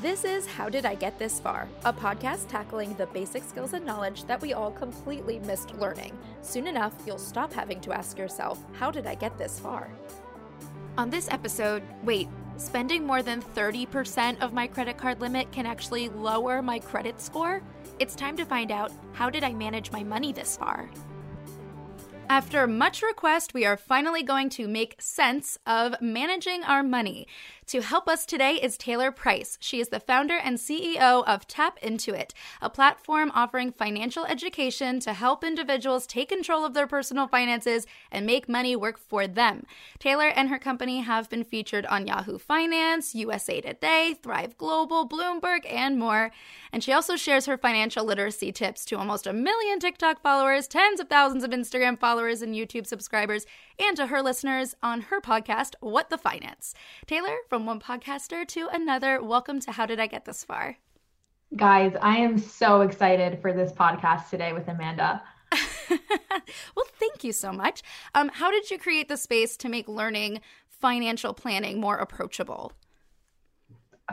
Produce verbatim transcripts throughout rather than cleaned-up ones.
This is How Did I Get This Far, a podcast tackling the basic skills and knowledge that we all completely missed learning. Soon enough, you'll stop having to ask yourself, how did I get this far? On this episode, wait, spending more than thirty percent of my credit card limit can actually lower my credit score? It's time to find out, how did I manage my money this far? After much request, we are finally going to make sense of managing our money. To help us today is Taylor Price. She is the founder and C E O of Tap Intuit, a platform offering financial education to help individuals take control of their personal finances and make money work for them. Taylor and her company have been featured on Yahoo Finance, U S A Today, Thrive Global, Bloomberg, and more. And she also shares her financial literacy tips to almost a million TikTok followers, tens of thousands of Instagram followers, and YouTube subscribers, and to her listeners on her podcast, What the Finance. Taylor, from one podcaster to another, welcome to How Did I Get This Far? Guys, I am so excited for this podcast today with Amanda. Well, thank you so much. Um, how did you create the space to make learning financial planning more approachable?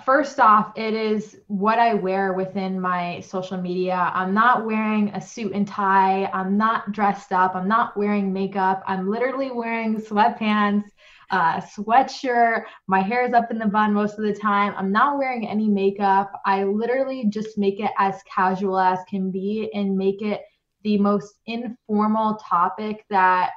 First off, it is what I wear within my social media. I'm not wearing a suit and tie. I'm not dressed up. I'm not wearing makeup. I'm literally wearing sweatpants, uh, sweatshirt. My hair is up in the bun most of the time. I'm not wearing any makeup. I literally just make it as casual as can be and make it the most informal topic that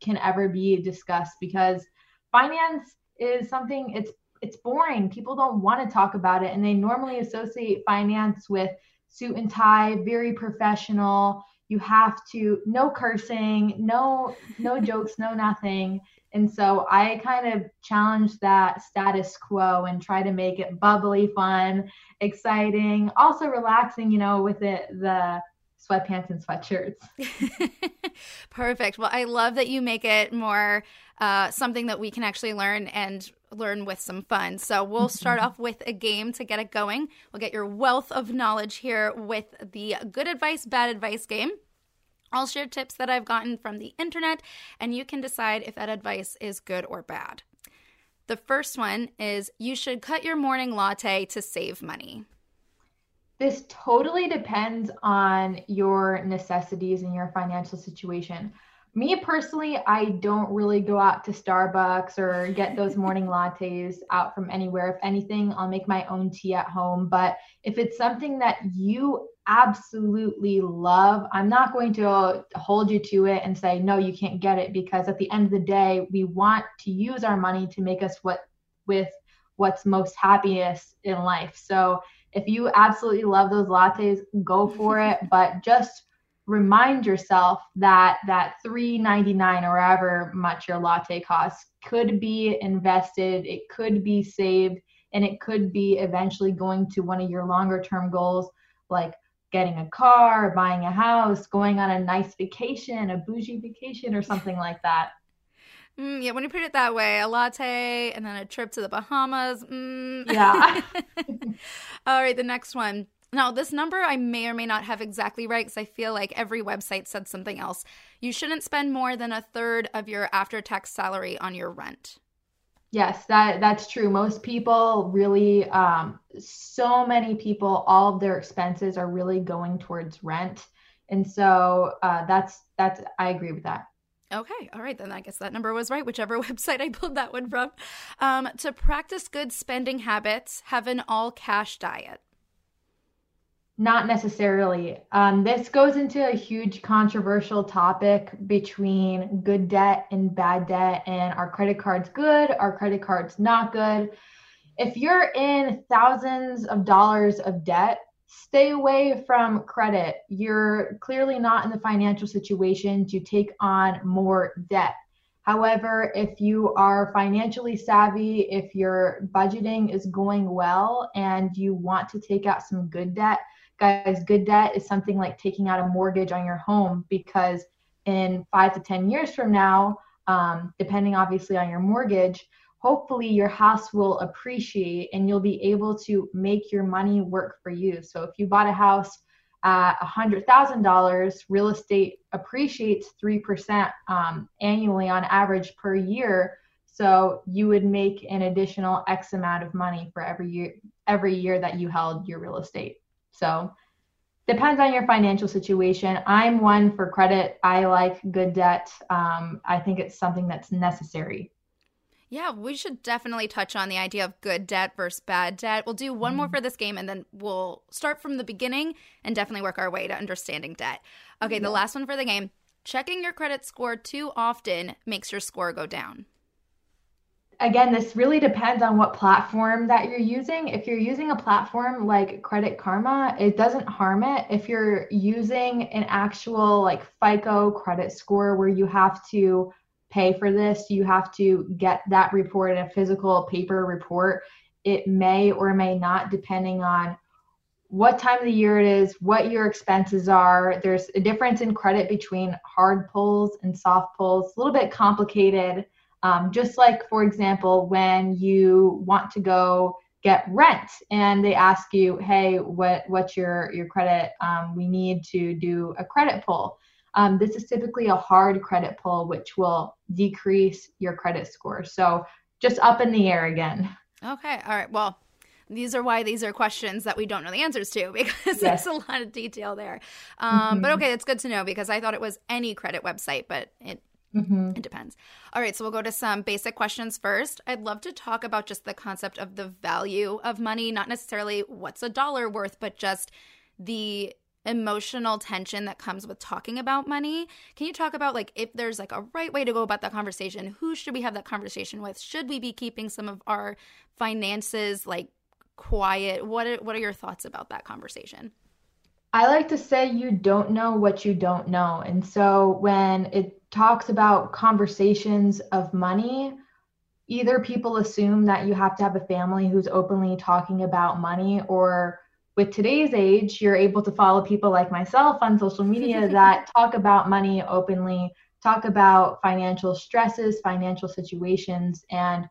can ever be discussed, because finance is something, it's It's boring. People don't want to talk about it. And they normally associate finance with suit and tie, very professional. You have to, no cursing, no, no jokes, no nothing. And so I kind of challenge that status quo and try to make it bubbly, fun, exciting, also relaxing, you know, with it, the sweatpants and sweatshirts. Perfect. Well, I love that you make it more uh, something that we can actually learn and learn with some fun. So we'll start off with a game to get it going. We'll get your wealth of knowledge here with the good advice, bad advice game. I'll share tips that I've gotten from the internet, and you can decide if that advice is good or bad. The first one is you should cut your morning latte to save money. This totally depends on your necessities and your financial situation. Me personally, I don't really go out to Starbucks or get those morning lattes out from anywhere. If anything, I'll make my own tea at home. But if it's something that you absolutely love, I'm not going to hold you to it and say, no, you can't get it, because at the end of the day, we want to use our money to make us what with what's most happiest in life. So if you absolutely love those lattes, go for it. But just remind yourself that that three ninety-nine or however much your latte costs could be invested, it could be saved, and it could be eventually going to one of your longer term goals, like getting a car, buying a house, going on a nice vacation, a bougie vacation or something like that. Mm, yeah, when you put it that way, a latte and then a trip to the Bahamas. Mm. Yeah. All right, the next one. Now, this number I may or may not have exactly right because I feel like every website said something else. You shouldn't spend more than a third of your after-tax salary on your rent. Yes, that that's true. Most people really, um, so many people, all of their expenses are really going towards rent. And so uh, that's, that's, I agree with that. Okay. All right. Then I guess that number was right, whichever website I pulled that one from. Um, to practice good spending habits, have an all-cash diet. Not necessarily. Um, this goes into a huge controversial topic between good debt and bad debt, and are credit cards good, are credit cards not good? If you're in thousands of dollars of debt, stay away from credit. You're clearly not in the financial situation to take on more debt. However, if you are financially savvy, if your budgeting is going well and you want to take out some good debt, guys, good debt is something like taking out a mortgage on your home, because in five to ten years from now, um, depending obviously on your mortgage, hopefully your house will appreciate and you'll be able to make your money work for you. So if you bought a house at one hundred thousand dollars, real estate appreciates three percent um, annually on average per year. So you would make an additional X amount of money for every year, every year that you held your real estate. So depends on your financial situation. I'm one for credit. I like good debt. Um, I think it's something that's necessary. Yeah, we should definitely touch on the idea of good debt versus bad debt. We'll do one more for this game, and then we'll start from the beginning and definitely work our way to understanding debt. Okay, the last one for the game. Checking your credit score too often makes your score go down. Again, this really depends on what platform that you're using. If you're using a platform like Credit Karma, it doesn't harm it. If you're using an actual like FICO credit score where you have to pay for this, you have to get that report in a physical paper report, it may or may not, depending on what time of the year it is, what your expenses are. There's a difference in credit between hard pulls and soft pulls. A little bit complicated. Um, just like, for example, when you want to go get rent and they ask you, hey, what, what's your, your credit? Um, we need to do a credit pull. Um, this is typically a hard credit pull, which will decrease your credit score. So just up in the air again. Okay. All right. Well, these are why these are questions that we don't know the answers to, because yes. There's a lot of detail there. Um, mm-hmm. But okay, that's good to know, because I thought it was any credit website, but it Mm-hmm. It depends. All right, so we'll go to some basic questions first. I'd love to talk about just the concept of the value of money, not necessarily what's a dollar worth, but just the emotional tension that comes with talking about money. Can you talk about like if there's like a right way to go about that conversation? Who should we have that conversation with? Should we be keeping some of our finances like quiet? What are, what are your thoughts about that conversation? I like to say you don't know what you don't know. And so when it talks about conversations of money, either people assume that you have to have a family who's openly talking about money, or with today's age, you're able to follow people like myself on social media that talk about money openly, talk about financial stresses, financial situations. And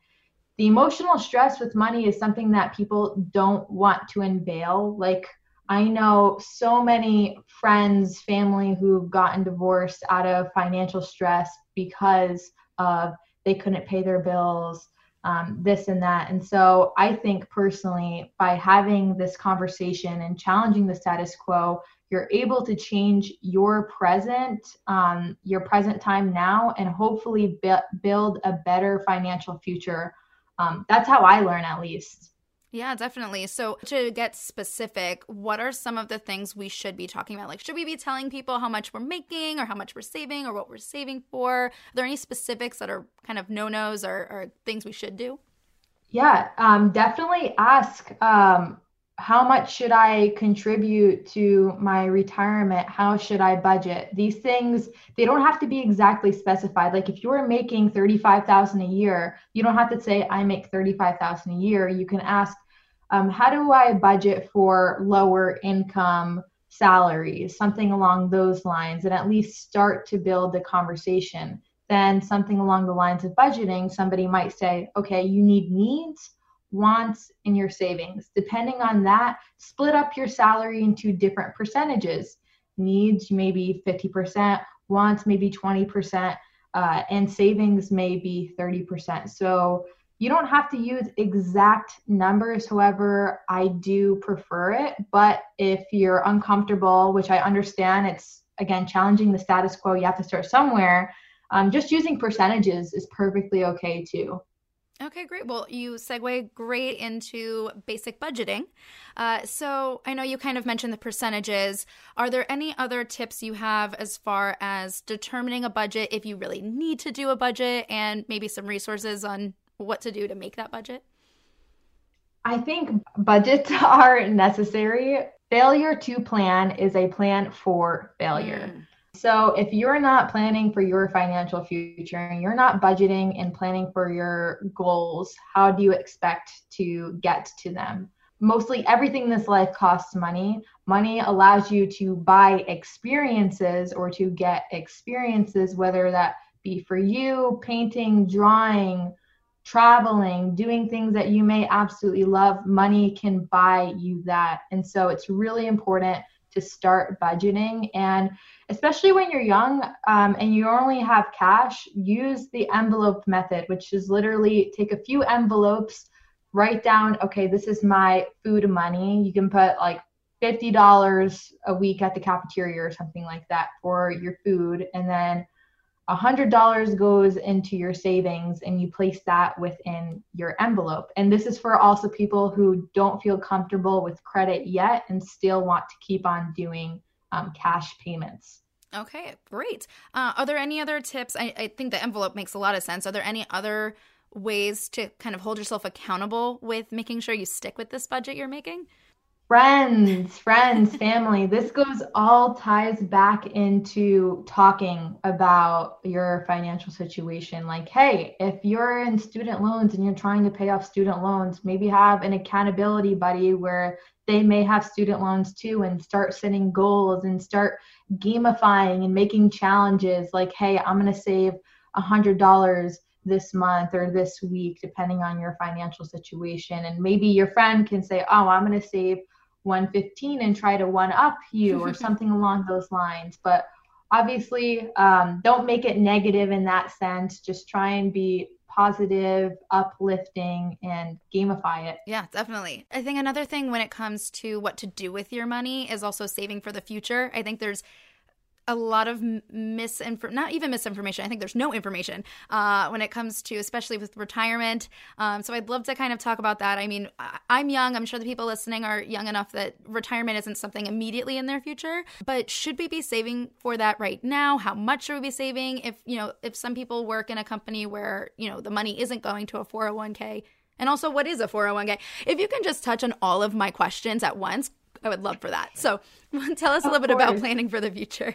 the emotional stress with money is something that people don't want to unveil. Like, I know so many friends, family who've gotten divorced out of financial stress because of they couldn't pay their bills, um, this and that. And so I think personally, by having this conversation and challenging the status quo, you're able to change your present, um, your present time now, and hopefully be- build a better financial future. Um, that's how I learn, at least. Yeah, definitely. So to get specific, what are some of the things we should be talking about? Like, should we be telling people how much we're making or how much we're saving or what we're saving for? Are there any specifics that are kind of no-nos or, or things we should do? Yeah, um, definitely ask um, how much should I contribute to my retirement? How should I budget? These things, they don't have to be exactly specified. Like if you're making thirty-five thousand dollars a year, you don't have to say I make thirty-five thousand dollars a year. You can ask, Um, how do I budget for lower income salaries, something along those lines, and at least start to build the conversation. Then something along the lines of budgeting, somebody might say, okay, you need needs, wants, and your savings. Depending on that, split up your salary into different percentages. Needs maybe fifty percent, wants maybe twenty percent, uh, and savings maybe thirty percent. So you don't have to use exact numbers. However, I do prefer it. But if you're uncomfortable, which I understand, it's, again, challenging the status quo. You have to start somewhere. Um, just using percentages is perfectly okay, too. Okay, great. Well, you segue great into basic budgeting. Uh, so I know you kind of mentioned the percentages. Are there any other tips you have as far as determining a budget if you really need to do a budget, and maybe some resources on what to do to make that budget? I think budgets are necessary. Failure to plan is a plan for failure. Mm. So if you're not planning for your financial future and you're not budgeting and planning for your goals, how do you expect to get to them? Mostly everything in this life costs money. Money allows you to buy experiences or to get experiences, whether that be for you, painting, drawing, traveling, doing things that you may absolutely love. Money can buy you that. And so it's really important to start budgeting. And especially when you're young um, and you only have cash, use the envelope method, which is literally take a few envelopes, write down, okay, this is my food money. You can put like fifty dollars a week at the cafeteria or something like that for your food. And then one hundred dollars goes into your savings, and you place that within your envelope. And this is for also people who don't feel comfortable with credit yet and still want to keep on doing um, cash payments. Okay, great. Uh, are there any other tips? I, I think the envelope makes a lot of sense. Are there any other ways to kind of hold yourself accountable with making sure you stick with this budget you're making? Friends, friends, family, this goes all ties back into talking about your financial situation. Like, hey, if you're in student loans and you're trying to pay off student loans, maybe have an accountability buddy where they may have student loans too, and start setting goals and start gamifying and making challenges. Like, hey, I'm going to save one hundred dollars this month or this week, depending on your financial situation. And maybe your friend can say, oh, I'm going to save one hundred fifteen and try to one up you or something along those lines. But obviously, um, don't make it negative in that sense. Just try and be positive, uplifting, and gamify it. Yeah, definitely. I think another thing when it comes to what to do with your money is also saving for the future. I think there's a lot of misinformation, not even misinformation. I think there's no information uh, when it comes to, especially with retirement. Um, so I'd love to kind of talk about that. I mean, I- I'm young. I'm sure the people listening are young enough that retirement isn't something immediately in their future. But should we be saving for that right now? How much should we be saving? If, you know, if some people work in a company where, you know, the money isn't going to a four oh one k. And also, what is a four oh one k? If you can just touch on all of my questions at once, I would love for that. So tell us a little bit about planning for the future.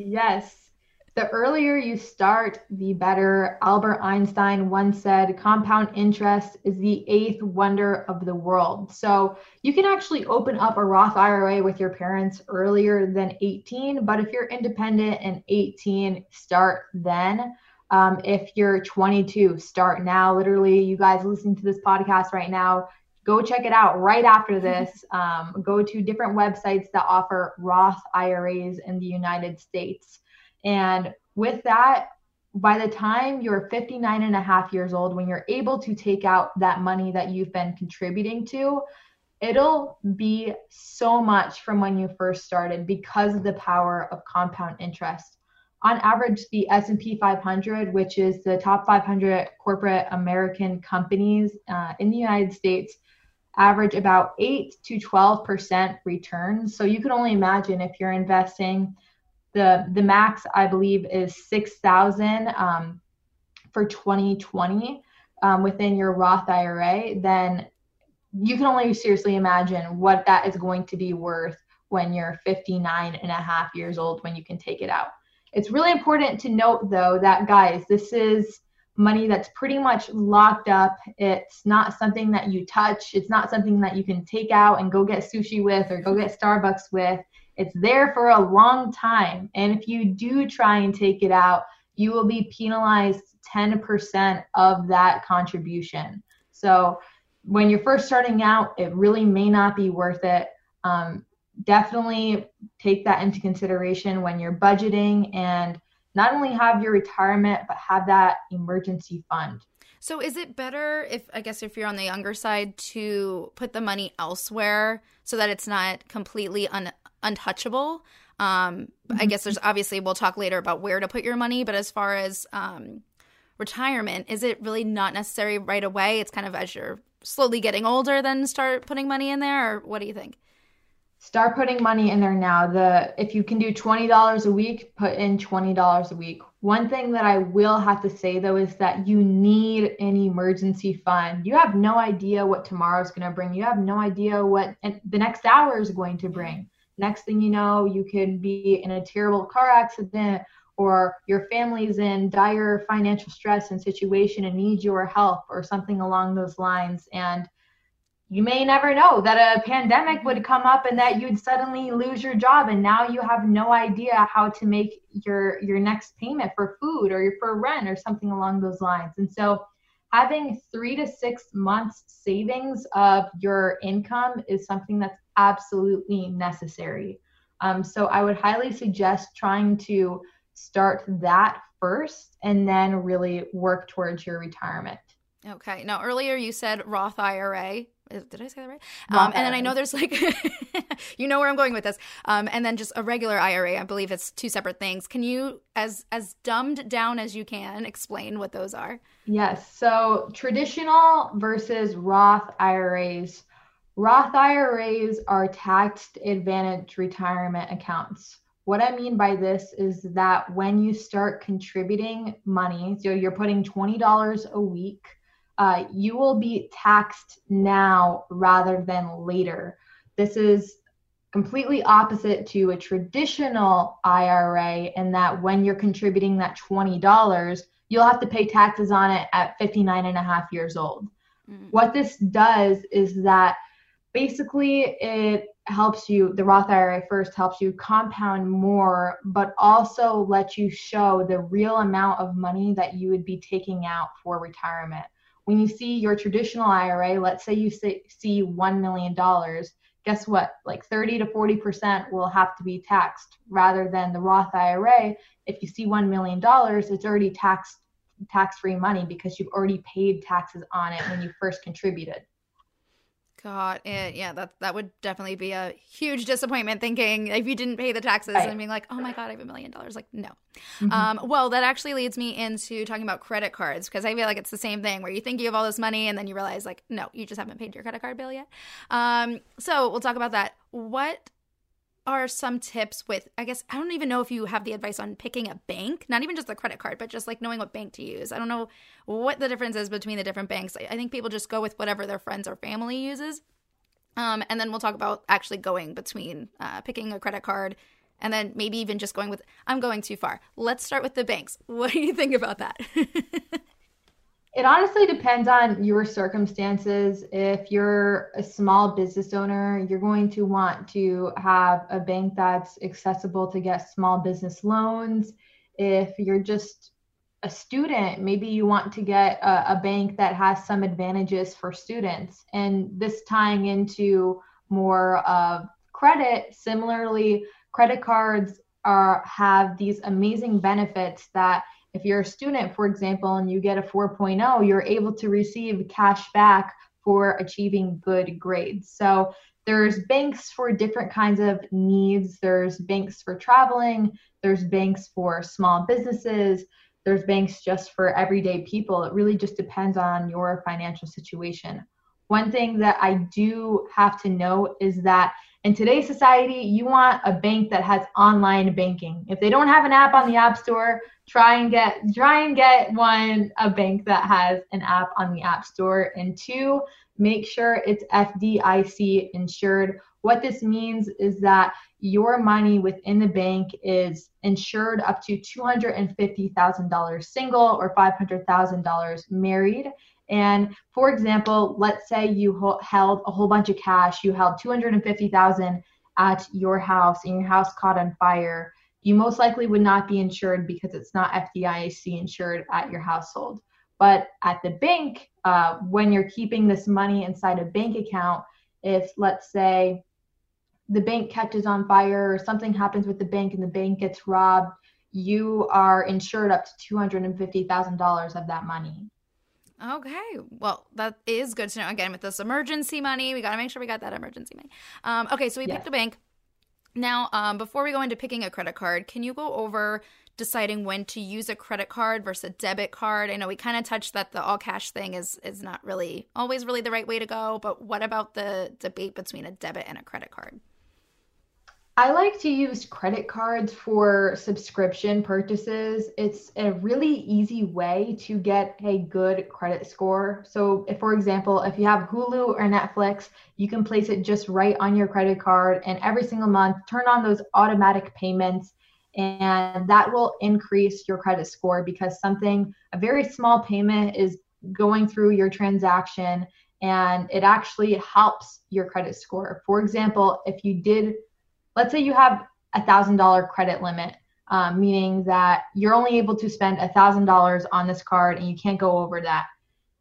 Yes. The earlier you start, the better. Albert Einstein once said, compound interest is the eighth wonder of the world. So you can actually open up a Roth I R A with your parents earlier than eighteen. But if you're independent and eighteen, start then. Um, if you're twenty-two, start now. Literally, you guys listening to this podcast right now, go check it out right after this. Um, go to different websites that offer Roth I R As in the United States. And with that, by the time you're fifty-nine and a half years old, when you're able to take out that money that you've been contributing to, it'll be so much from when you first started because of the power of compound interest. On average, the S and P five hundred, which is the top five hundred corporate American companies uh, in the United States, average about eight to twelve percent returns. So you can only imagine if you're investing, the the max, I believe, is six thousand um, for twenty twenty um, within your Roth I R A, then you can only seriously imagine what that is going to be worth when you're fifty-nine and a half years old when you can take it out. It's really important to note, though, that, guys, this is money that's pretty much locked up. It's not something that you touch. It's not something that you can take out and go get sushi with or go get Starbucks with. It's there for a long time. And if you do try and take it out, you will be penalized ten percent of that contribution. So when you're first starting out, it really may not be worth it. Um, Definitely take that into consideration when you're budgeting, and not only have your retirement, but have that emergency fund. So is it better if, I guess, if you're on the younger side to put the money elsewhere so that it's not completely un- untouchable? Um, mm-hmm. I guess there's obviously, we'll talk later about where to put your money, but as far as um, retirement, is it really not necessary right away? It's kind of as you're slowly getting older, then start putting money in there, or what do you think? Start putting money in there now. The if you can do twenty dollars a week, put in twenty dollars a week. One thing that I will have to say, though, is that you need an emergency fund. You have no idea what tomorrow's going to bring. You have no idea what the next hour is going to bring. Next thing you know, you could be in a terrible car accident, or your family's in dire financial stress and situation and needs your help or something along those lines. And you may never know that a pandemic would come up and that you'd suddenly lose your job, and now you have no idea how to make your your next payment for food or for rent or something along those lines. And so having three to six months savings of your income is something that's absolutely necessary. Um, so I would highly suggest trying to start that first and then really work towards your retirement. Okay. Now, earlier you said Roth I R A. Did I say that right? Um, and then I know there's like, you know where I'm going with this. Um, and then just a regular I R A. I believe it's two separate things. Can you, as as dumbed down as you can, explain what those are? Yes. So traditional versus Roth I R As. Roth I R As are tax advantage retirement accounts. What I mean by this is that when you start contributing money, so you're putting twenty dollars a week, Uh, you will be taxed now rather than later. This is completely opposite to a traditional I R A in that when you're contributing that twenty dollars, you'll have to pay taxes on it at fifty-nine and a half years old. Mm. What this does is that basically it helps you, the Roth I R A first helps you compound more, but also lets you show the real amount of money that you would be taking out for retirement. When you see your traditional I R A, let's say you see one million dollars, guess what? Like thirty to forty percent will have to be taxed rather than the Roth I R A. If you see one million dollars, it's already taxed, tax-free money because you've already paid taxes on it when you first contributed. Got it. Yeah, that that would definitely be a huge disappointment thinking if you didn't pay the taxes right. And being like, oh my God, I have a million dollars. Like, no. Mm-hmm. Um, well, that actually leads me into talking about credit cards because I feel like it's the same thing where you think you have all this money and then you realize like, no, you just haven't paid your credit card bill yet. Um, so we'll talk about that. What are some tips with, I guess, I don't even know if you have the advice on picking a bank, not even just the credit card, but just like knowing what bank to use. I don't know what the difference is between the different banks. I think people just go with whatever their friends or family uses. Um, and then we'll talk about actually going between uh, picking a credit card and then maybe even just going with, I'm going too far. Let's start with the banks. What do you think about that? It honestly depends on your circumstances. If you're a small business owner, you're going to want to have a bank that's accessible to get small business loans. If you're just a student, maybe you want to get a, a bank that has some advantages for students. And this tying into more of credit, similarly, credit cards are have these amazing benefits that if you're a student, for example, and you get a four point oh, you're able to receive cash back for achieving good grades. So there's banks for different kinds of needs. There's banks for traveling. There's banks for small businesses. There's banks just for everyday people. It really just depends on your financial situation. One thing that I do have to note is that in today's society, you want a bank that has online banking. If they don't have an app on the App Store, try and get try and get one, a bank that has an app on the App Store. And two, make sure it's F D I C insured. What this means is that your money within the bank is insured up to two hundred fifty thousand dollars single or five hundred thousand dollars married. And for example, let's say you held a whole bunch of cash, you held two hundred fifty thousand dollars at your house and your house caught on fire. You most likely would not be insured because it's not F D I C insured at your household. But at the bank, uh, when you're keeping this money inside a bank account, if let's say the bank catches on fire or something happens with the bank and the bank gets robbed, you are insured up to two hundred fifty thousand dollars of that money. Okay. Well, that is good to know. Again, with this emergency money, we got to make sure we got that emergency money. Um, okay. So we yeah. picked a bank. Now, um, before we go into picking a credit card, can you go over deciding when to use a credit card versus a debit card? I know we kind of touched that the all cash thing is is not really always really the right way to go. But what about the debate between a debit and a credit card? I like to use credit cards for subscription purchases. It's a really easy way to get a good credit score. So if, for example, if you have Hulu or Netflix, you can place it just right on your credit card and every single month turn on those automatic payments and that will increase your credit score because something, a very small payment is going through your transaction and it actually helps your credit score. For example, if you did Let's say you have a one thousand dollars credit limit, um, meaning that you're only able to spend one thousand dollars on this card and you can't go over that.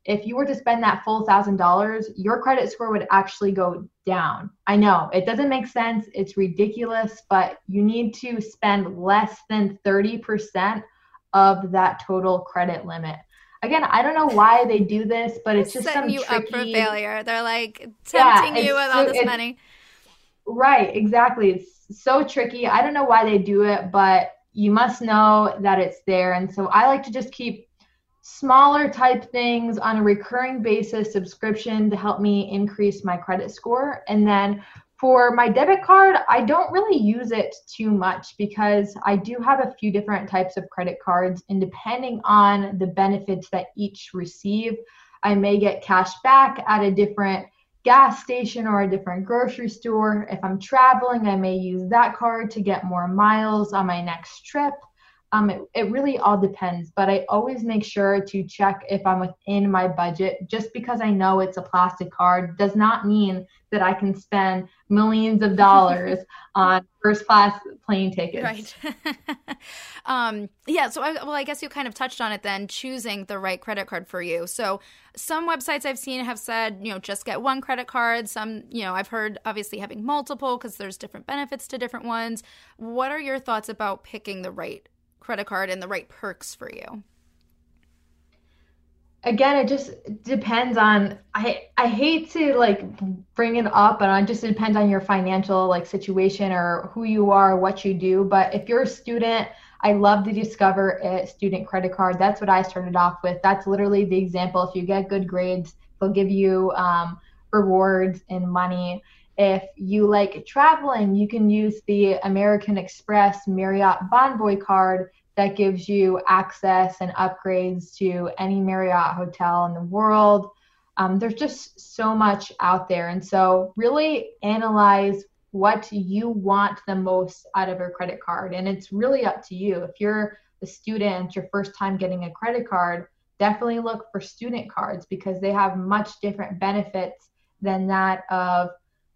If you were to spend that full one thousand dollars, your credit score would actually go down. I know it doesn't make sense. It's ridiculous, but you need to spend less than thirty percent of that total credit limit. Again, I don't know why they do this, but it's, it's just setting some you tricky... up for failure. They're like tempting yeah, you with all this money. Right, exactly. It's so tricky. I don't know why they do it, but you must know that it's there. And so I like to just keep smaller type things on a recurring basis, subscription to help me increase my credit score. And then for my debit card, I don't really use it too much because I do have a few different types of credit cards, and depending on the benefits that each receive, I may get cash back at a different gas station or a different grocery store. If I'm traveling, I may use that card to get more miles on my next trip. Um, it, it really all depends, but I always make sure to check if I'm within my budget. Just because I know it's a plastic card does not mean that I can spend millions of dollars on first class plane tickets. Right. um, yeah. So, I, well, I guess you kind of touched on it then, choosing the right credit card for you. So some websites I've seen have said, you know, just get one credit card. Some, you know, I've heard obviously having multiple because there's different benefits to different ones. What are your thoughts about picking the right credit card and the right perks for you? Again, it just depends on, I I hate to like bring it up, but it just depends on your financial like situation or who you are, what you do. But if you're a student, I love the Discover It student credit card. That's what I started off with. That's literally the example. If you get good grades, they'll give you um, rewards and money. If you like traveling, you can use the American Express Marriott Bonvoy card that gives you access and upgrades to any Marriott hotel in the world. Um, there's just so much out there. And so really analyze what you want the most out of your credit card. And it's really up to you. If you're a student, your first time getting a credit card, definitely look for student cards because they have much different benefits than that of,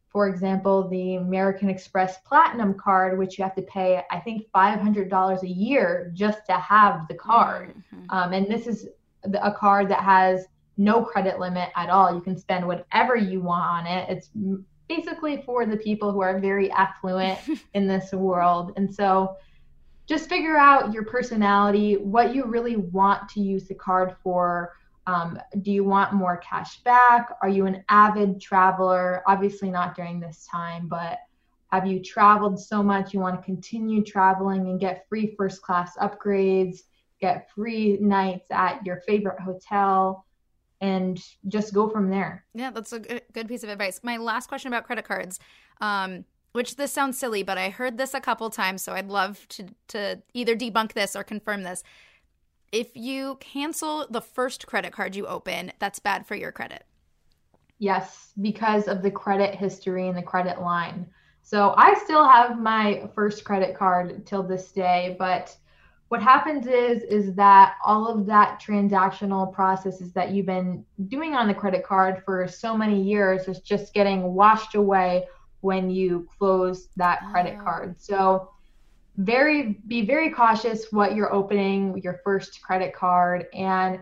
for example, the American Express Platinum card, which you have to pay, I think, five hundred dollars a year just to have the card. Mm-hmm. Um, and this is a card that has no credit limit at all. You can spend whatever you want on it. It's basically for the people who are very affluent in this world. And so just figure out your personality, what you really want to use the card for. Um, do you want more cash back? Are you an avid traveler? Obviously not during this time, but have you traveled so much you want to continue traveling and get free first class upgrades, get free nights at your favorite hotel, and just go from there? Yeah, that's a good piece of advice. My last question about credit cards, um, which this sounds silly, but I heard this a couple times, so I'd love to, to either debunk this or confirm this. If you cancel the first credit card you open, that's bad for your credit. Yes, because of the credit history and the credit line. So I still have my first credit card till this day, but what happens is, is that all of that transactional processes that you've been doing on the credit card for so many years is just getting washed away when you close that credit oh. card. So Very, be very cautious what you're opening with your first credit card. And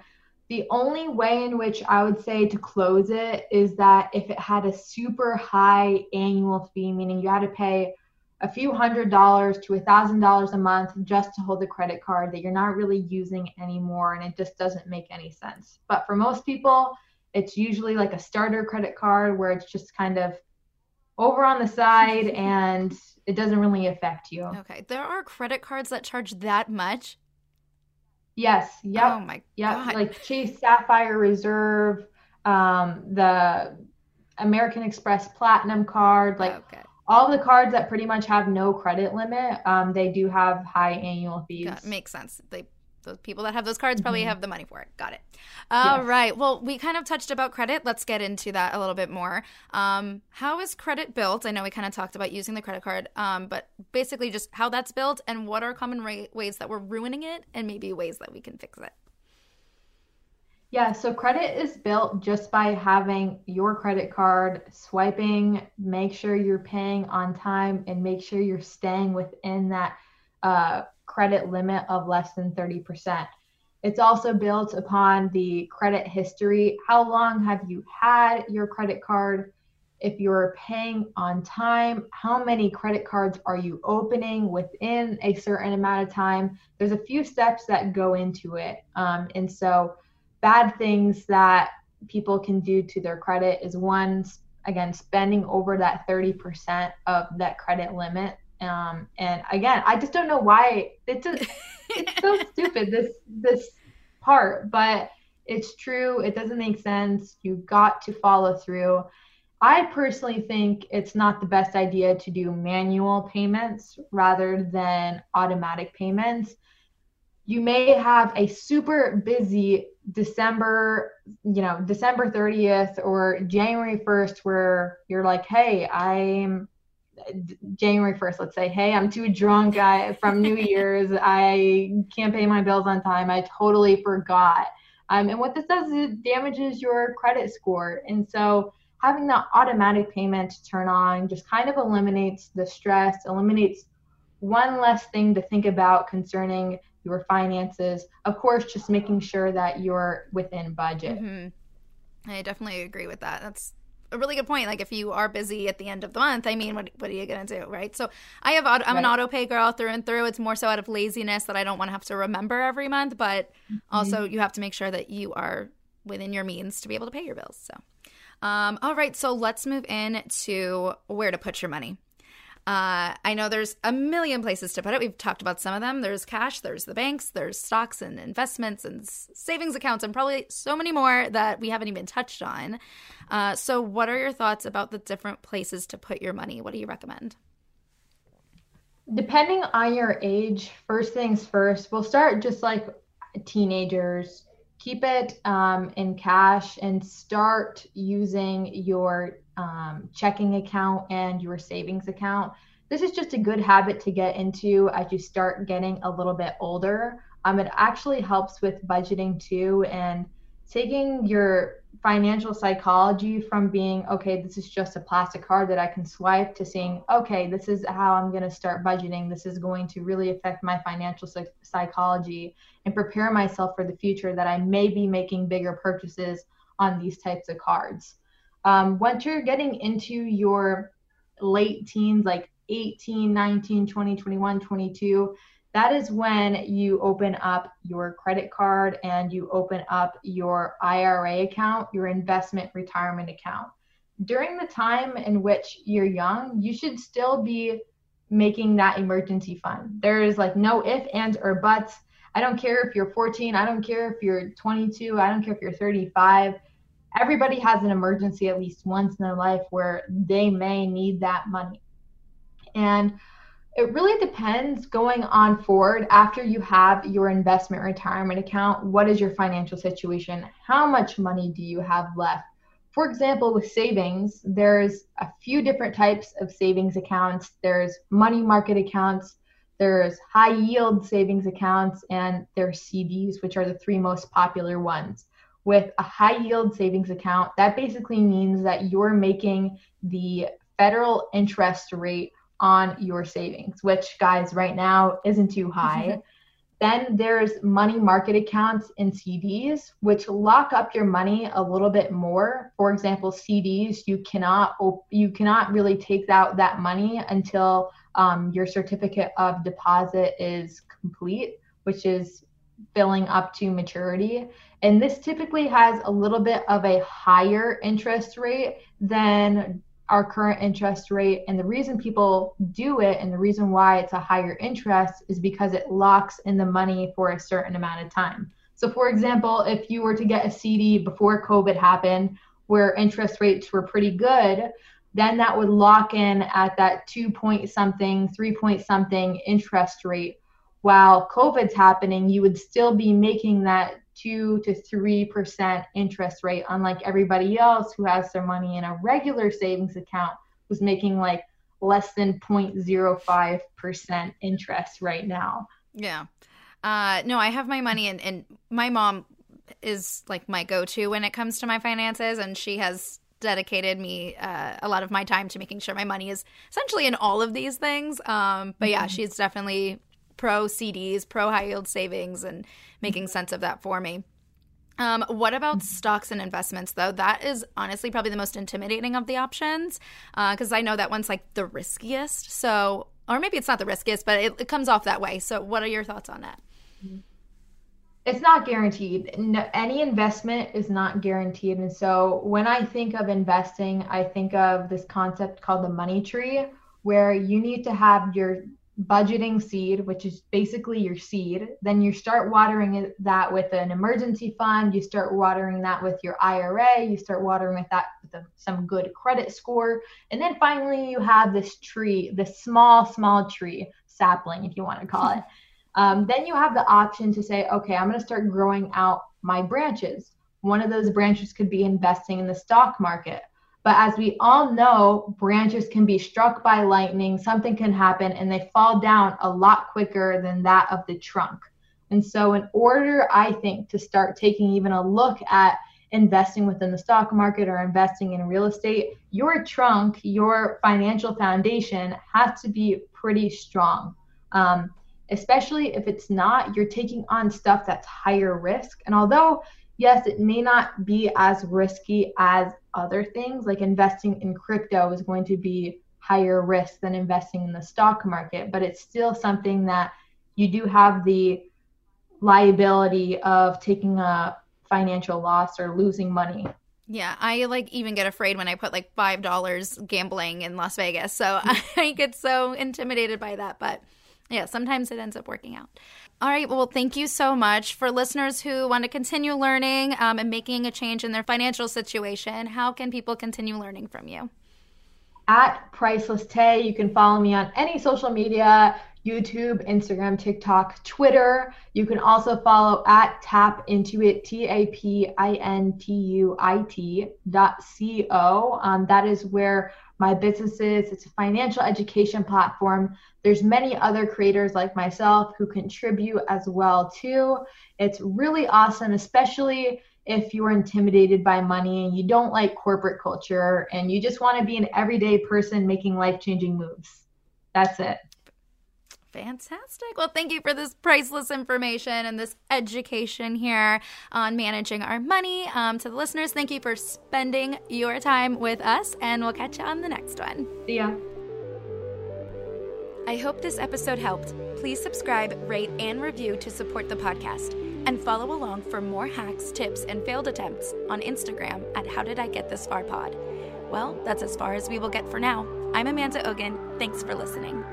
the only way in which I would say to close it is that if it had a super high annual fee, meaning you had to pay a few hundred dollars to a thousand dollars a month just to hold the credit card that you're not really using anymore. And it just doesn't make any sense. But for most people, it's usually like a starter credit card where it's just kind of over on the side and it doesn't really affect you. Okay. There are credit cards that charge that much? Yes. Yep. Oh my yep. God. Like Chase Sapphire Reserve, um, the American Express Platinum card, like okay. all the cards that pretty much have no credit limit, um, they do have high annual fees. That makes sense. They Those people that have those cards probably mm-hmm. have the money for it. Got it. All yes. right. Well, we kind of touched about credit. Let's get into that a little bit more. Um, how is credit built? I know we kind of talked about using the credit card, um, but basically just how that's built and what are common ra- ways that we're ruining it and maybe ways that we can fix it. Yeah. So credit is built just by having your credit card, swiping, make sure you're paying on time, and make sure you're staying within that uh credit limit of less than thirty percent. It's also built upon the credit history. How long have you had your credit card? If you're paying on time, how many credit cards are you opening within a certain amount of time? There's a few steps that go into it. Um, and so bad things that people can do to their credit is one, again, spending over that thirty percent of that credit limit. Um, and again, I just don't know why it's a, it's so stupid, this, this part, but it's true. It doesn't make sense. You've got to follow through. I personally think it's not the best idea to do manual payments rather than automatic payments. You may have a super busy December, you know, December thirtieth or January first, where you're like, hey, I'm January first, let's say, hey, I'm too drunk I, from New Year's. I can't pay my bills on time. I totally forgot. Um, and what this does is it damages your credit score. And so having that automatic payment to turn on just kind of eliminates the stress, eliminates one less thing to think about concerning your finances. Of course, just making sure that you're within budget. Mm-hmm. I definitely agree with that. That's a really good point. Like if you are busy at the end of the month, I mean, what what are you going to do, right? So I have auto, I'm right. an auto pay girl through and through. It's more so out of laziness that I don't want to have to remember every month, but mm-hmm. also you have to make sure that you are within your means to be able to pay your bills. So, um, all right, so let's move in to where to put your money. Uh, I know there's a million places to put it. We've talked about some of them. There's cash, there's the banks, there's stocks and investments and savings accounts, and probably so many more that we haven't even touched on. Uh, so what are your thoughts about the different places to put your money? What do you recommend? Depending on your age, first things first, we'll start just like teenagers. Keep it um, in cash and start using your Um, checking account and your savings account. This is just a good habit to get into as you start getting a little bit older. Um, it actually helps with budgeting too, and taking your financial psychology from being, okay, this is just a plastic card that I can swipe, to seeing, okay, this is how I'm going to start budgeting. This is going to really affect my financial psych- psychology and prepare myself for the future that I may be making bigger purchases on these types of cards. Um, once you're getting into your late teens, like eighteen, nineteen, twenty, twenty-one, twenty-two, that is when you open up your credit card and you open up your I R A account, your investment retirement account. During the time in which you're young, you should still be making that emergency fund. There is like no ifs, ands, or buts. I don't care if you're fourteen. I don't care if you're twenty-two. I don't care if you're thirty-five. Everybody has an emergency at least once in their life where they may need that money. And it really depends going on forward after you have your investment retirement account. What is your financial situation? How much money do you have left? For example, with savings, there's a few different types of savings accounts. There's money market accounts, there's high yield savings accounts, and there's C Ds, which are the three most popular ones. With a high yield savings account, that basically means that you're making the federal interest rate on your savings, which, guys, right now isn't too high. Then there's money market accounts and C Ds, which lock up your money a little bit more. For example, C Ds, you cannot you cannot really take out that money until um, your certificate of deposit is complete, which is filling up to maturity. And this typically has a little bit of a higher interest rate than our current interest rate. And the reason people do it and the reason why it's a higher interest is because it locks in the money for a certain amount of time. So for example, if you were to get a C D before COVID happened, where interest rates were pretty good, then that would lock in at that two point something, three point something interest rate. While COVID's happening, you would still be making that two to three percent interest rate, unlike everybody else who has their money in a regular savings account who's making like less than zero point zero five percent interest right now. Yeah. Uh, no, I have my money, and, and my mom is like my go-to when it comes to my finances, and she has dedicated me uh, a lot of my time to making sure my money is essentially in all of these things. Um, but yeah, mm-hmm. she's definitely pro C Ds, pro high yield savings, and making sense of that for me. Um, what about stocks and investments, though? That is honestly probably the most intimidating of the options, because uh, I know that one's like the riskiest. So, or maybe it's not the riskiest, but it, it comes off that way. So what are your thoughts on that? It's not guaranteed. No, any investment is not guaranteed. And so when I think of investing, I think of this concept called the money tree, where you need to have your budgeting seed, which is basically your seed. Then you start watering it, that with an emergency fund. You start watering that with your I R A. You start watering with that with a, some good credit score. And then finally, you have this tree, this small, small tree, sapling, if you want to call it. Um, then you have the option to say, okay, I'm going to start growing out my branches. One of those branches could be investing in the stock market. But as we all know, branches can be struck by lightning. Something can happen and they fall down a lot quicker than that of the trunk. And so in order, I think, to start taking even a look at investing within the stock market or investing in real estate, your trunk, your financial foundation has to be pretty strong. Um, especially if it's not, you're taking on stuff that's higher risk. And although, yes, it may not be as risky as other things, like investing in crypto is going to be higher risk than investing in the stock market, but it's still something that you do have the liability of taking a financial loss or losing money. Yeah, I like even get afraid when I put like five dollars gambling in Las Vegas. So I get so intimidated by that, but yeah, sometimes it ends up working out. All right. Well, thank you so much. For listeners who want to continue learning um, and making a change in their financial situation, how can people continue learning from you? At Priceless Tay. You can follow me on any social media, YouTube, Instagram, TikTok, Twitter. You can also follow at Tap Intuit, T A P I N T U I T dot C O. Um, that is where my business is. It's a financial education platform. There's many other creators like myself who contribute as well too. It's really awesome, especially if you're intimidated by money and you don't like corporate culture and you just want to be an everyday person making life-changing moves. That's it. Fantastic. Well, thank you for this priceless information and this education here on managing our money. Um, to the listeners, thank you for spending your time with us, and we'll catch you on the next one. See ya. I hope this episode helped. Please subscribe, rate, and review to support the podcast, and follow along for more hacks, tips, and failed attempts on Instagram at How Did I Get This Far Pod. Well, that's as far as we will get for now. I'm Amanda Ogen. Thanks for listening.